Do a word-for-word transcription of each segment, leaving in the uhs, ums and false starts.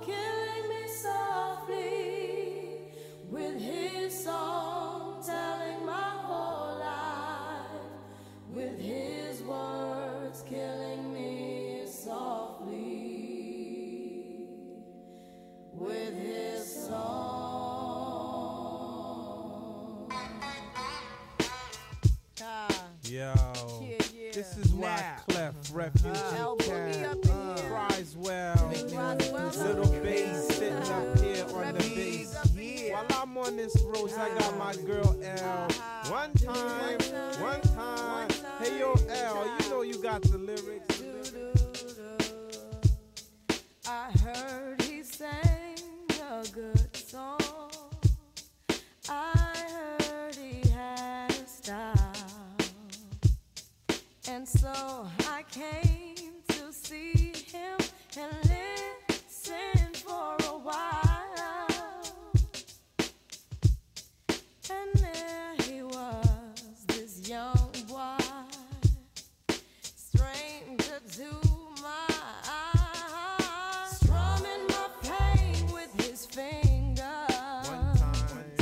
killing me softly with his song, telling my whole life with his words, killing me softly with his song. Uh, Yo, yeah, yeah. This is Wyclef, Refuge uh, Cat, Criswell, Little Bass sitting up here on the bass. Yeah. While I'm on this roast, I got my girl L. One time, one time. Hey yo, L, you know you got the lyrics. I heard he sang a good song. I heard he had a style, and so I came to see him and listen for a while. And there he was, this young boy, stranger to my eyes, his fingers, one time, one time,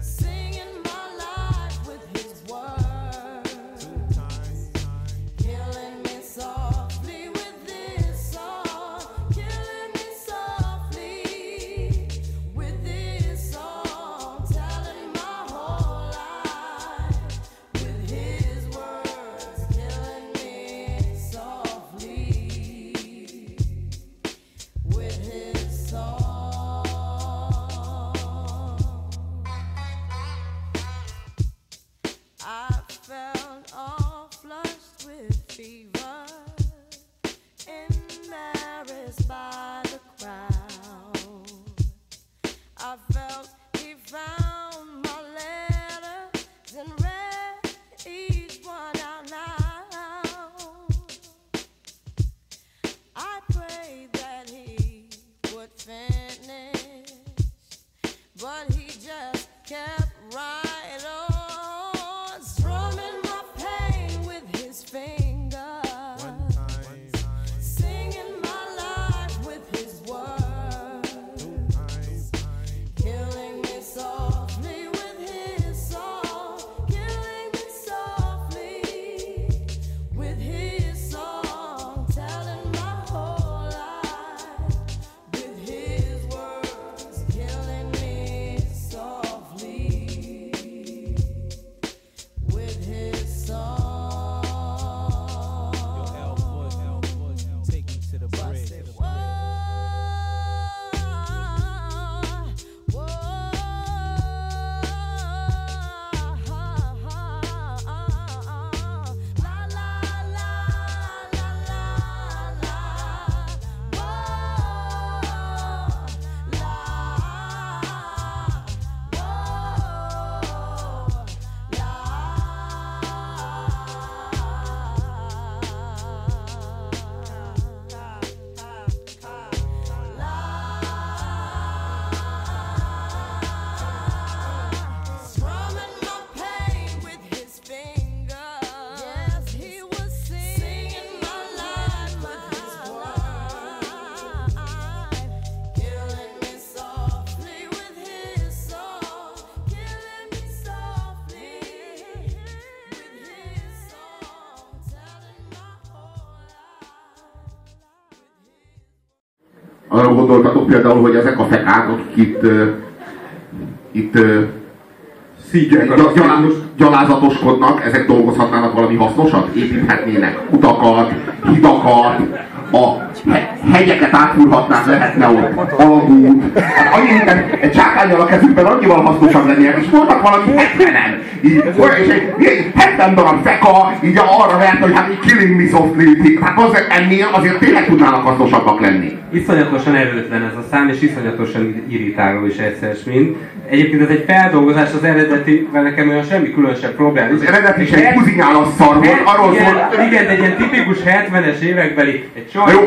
singing my life with his words, two times, killing me softly with this song, killing me softly with this song, telling my whole life with his words, killing me softly with his song. Fever embarrassed by the crowd, I felt he found my letters and read each one out loud. I prayed that he would finish, but he just kept right on, strumming my pain with his fingers. Arra gondoltatok például, hogy ezek a fekák, akik itt, uh, itt uh, szígyek, gyal- gyalá- gyalázatoskodnak, ezek dolgozhatnának valami hasznosat? Építhetnének utakat, hidakat, a he- hegyeket átfúrhatnák, lehetne ott alagút. Hát annyi minden, egy csákányjal a kezükben annyival hasznosabb lennének, és voltak valami hetvenen. Így, és egy, egy hetven darab feka, így arra vert, hogy hát így killing me softly, hát azért ennél azért tényleg tudnának hasznosabbak lenni. Iszonyatosan erőtlen ez a szám, és iszonyatosan irritáló is egyszer mind. Egyébként ez egy feldolgozás az eredetivel, nekem olyan semmi különösebb probléma. Az eredeti is egy kuzinyál a szar volt, arról szól. Igen, egy ilyen tipikus hetvenes évekbeli, egy csaj... Jó,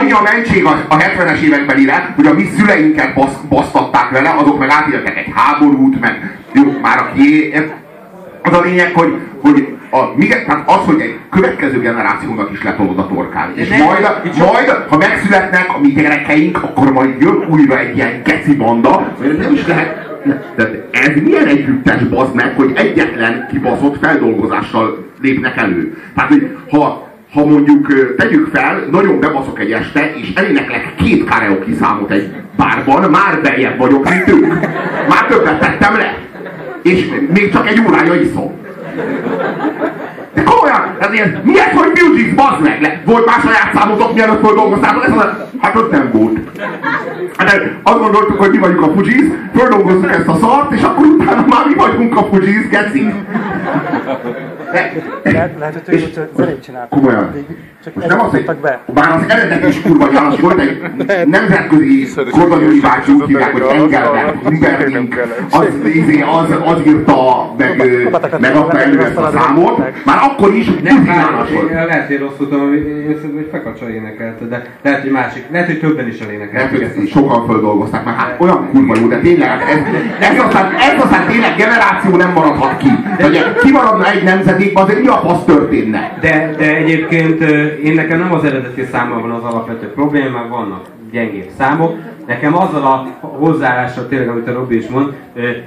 annyi a mentség a hetvenes évekbelire, hogy a mi szüleinket basztatták vele, azok meg átéltek egy háborút, meg jó, már a kié... Az a lényeg, hogy, hogy a, tehát az, hogy egy következő generációnak is letolod a torkán. És majd, majd, ha megszületnek a mi gyerekeink, akkor majd jön újra egy ilyen geci banda, mert nem is lehet... De ez milyen együttes, bazd meg, hogy egyetlen kibaszott feldolgozással lépnek elő. Tehát, hogy ha, ha mondjuk tegyük fel, nagyon bebaszok egy este, és eléneklek két karaoke számot egy bárban, már beljebb vagyok, mint ők. Már többet tettem le. És még csak egy órája iszom. De komolyan, ez ilyen, mi ez, hogy music, bazd meg? Volt más saját számotok, mielőtt földolgoztátok, ez az, hát ott nem volt. De azt gondoltuk, hogy mi vagyunk a Fugees, földolgozzuk ezt a szart, és akkor utána már mi vagyunk a Fugees, geci. Lehet, hogy ők úgy szerint csináltak. Most nem azt, hogy bár az eredet is kurva gyálas volt, egy nemzetközi kormányúri bácsi úgy hívják, hogy Engelberg, Huberling, az írta meg adta elő ezt a számot, már akkor is nem gyálas volt. Lehet, hogy rosszul tudom, hogy Fekacsa énekelt, de lehet, hogy másik, lehet, hogy többen is elénekeltek. Lehet, hogy sokan földolgozták, mert hát olyan kurva jó, de tényleg ez aztán tényleg generáció nem maradhat ki. Kimaradna egy nemzetékben, azért mi a fasz történne? De egyébként én nekem nem az eredeti számmal van az alapvető problémám, vannak gyengébb számok. Nekem azzal a hozzáállással tényleg, amit a Robi is mond,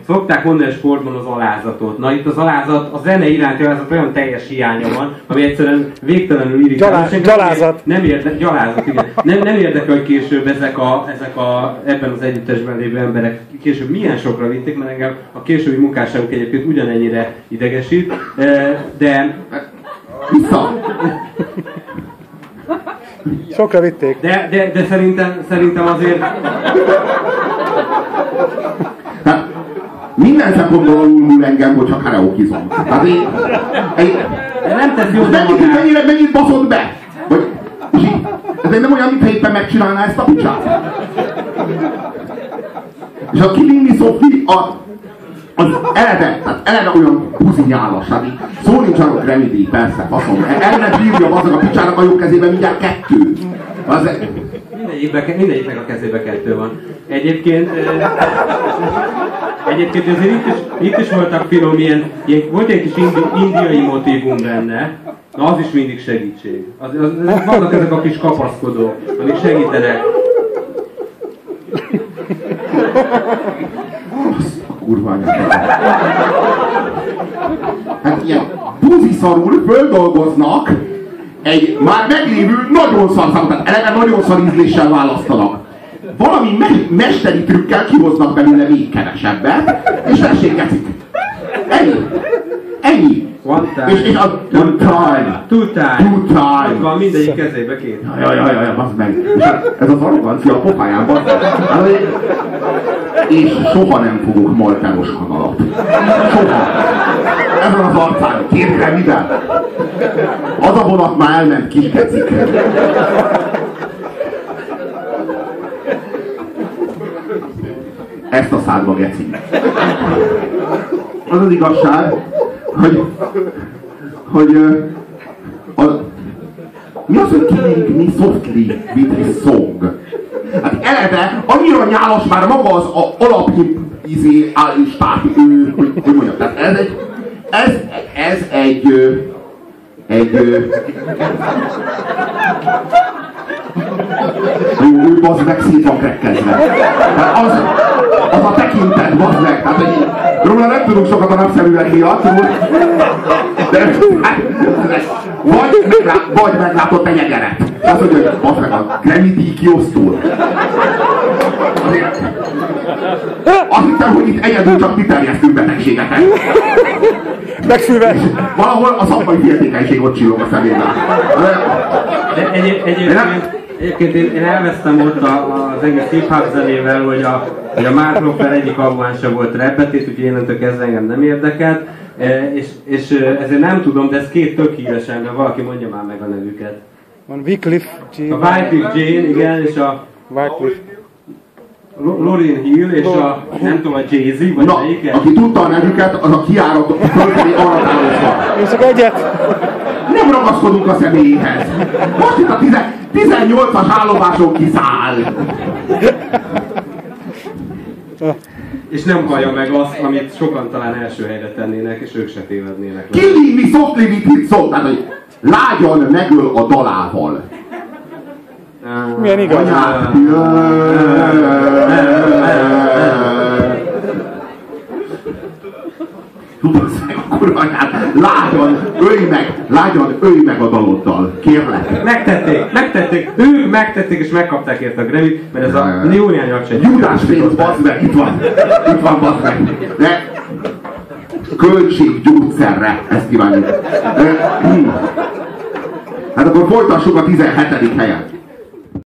szokták mondani a sportban az alázatot. Na itt az alázat, a zene iránti alázat olyan teljes hiánya van, ami egyszerűen végtelenül irritáló. Gyalázat! Nem érdekel, gyalázat, igen. Nem, nem érdekel, hogy később ezek a, ezek a, ebben az együttesben lévő emberek később milyen sokra vitték, mert engem a későbbi munkásságuk egyébként ugyanennyire idegesít, de... Vissza! Sokra vitték. De, de, de szerintem, szerintem azért... Hát, minden szempontból alulmul engem, hogyha karaokizom. Hát én... én de nem tesz jót magának. Mennyire mennyit baszod be? Vagy, ez nem olyan, mintha éppen megcsinálná ezt a pucsát. És a Killing Me Sophie a... Az eleve, tehát eleve olyan buzinyálas, hát így szó nincs arról remedy, persze, faszom. Eleve bírja azok a picsának a jó kezében mindjárt kettő. Az... Mindegyiknek a kezébe kettő van. Egyébként... Egyébként azért itt is, itt is voltak finom, ilyen, ilyen, volt egy kis indi, indiai motívum benne. Na az is mindig segítség. Az, az, az, vannak ezek a kis kapaszkodók, amik segítenek. Kurványát. Hát ilyen buziszarul földolgoznak egy már meglévő nagyon szar számot, tehát eleve nagyon szar ízléssel választanak. Valami me mesteri trükkel kihoznak belőle még kevesebbet, és tessék eszik. Ennyi. Ennyi. One time. És, és a... One time. Two time. Two time. Ott van mindegyik kezébe két. Jaj, jaj, jaj, bassz meg. És ez az arrogancia a pofáján, bassz meg. És soha nem fogok malteros kanalat. Soha. Ez van az arcán. Kérre mivel? Az a vonat már elment, kis gecik. Ezt a szádba gecik. Az az igazság, hogy... hogy a, mi az, hogy killing me softly with his song? Hát eleve annyira nyálas már maga az a alapízé izé, állistát, ő, hogy, hogy mondjam, tehát ez egy, ez, ez egy, egy, jó, ő bazd meg szét van krekkezve. Az, az a tekintet, bazd meg, tehát egy, róla nem tudok sokat a napszemüveg miatt, de, vagy, meglát, vagy meglátott egy egeret. Az, hogy ő, bazd meg a Grammy-díj kiosztól. Azt hittem, hogy itt egyedül csak mi terjesztünk betegségeket. Megsülve. Valahol a szakmai féltékenység ott csillog a szemében. De egy, egyébként... Egyébként én, én elvesztem ott a, az egész hip-hop zenével, hogy a, hogy a Mark Knopfler egyik albumán sem volt repetét, úgyhogy innentől kezdve engem nem érdekelt, e, és, és ezért nem tudom, de ez két tök híres ember, valaki mondja már meg a nevüket. van Wyclef Jean. A Wyclef Jean, igen, és a Wyclef. Lauryn Hill és a, nem tudom, a Jay-Z, vagy na, melyik? Aki tudta a nevüket, az a kiárat a fölfelé arra tározva. Én csak egyet. Nem ragaszkodunk a személyhez. Most itt a tizennyolcas állomások kiszáll. És nem hallja meg azt, amit sokan talán első helyre tennének, és ők se tévednének. Kili mi szokli mi pizzo, tehát hogy lágyan megöl a dalával. Milyen igaz? Tudod szeg a kurvanyát, lágyan, ölj meg, lágyan, ölj meg a daloddal, kérlek. Megtették, megtették, ők megtették és megkapták ért a Grammy-t, mert ez a jó nyilányat sem. Júdás pénz, bazd meg, itt van, itt van, bazd meg. De költséggyógyszerre, ezt kívánjuk. Hát akkor folytassuk a tizenhetedik helyen.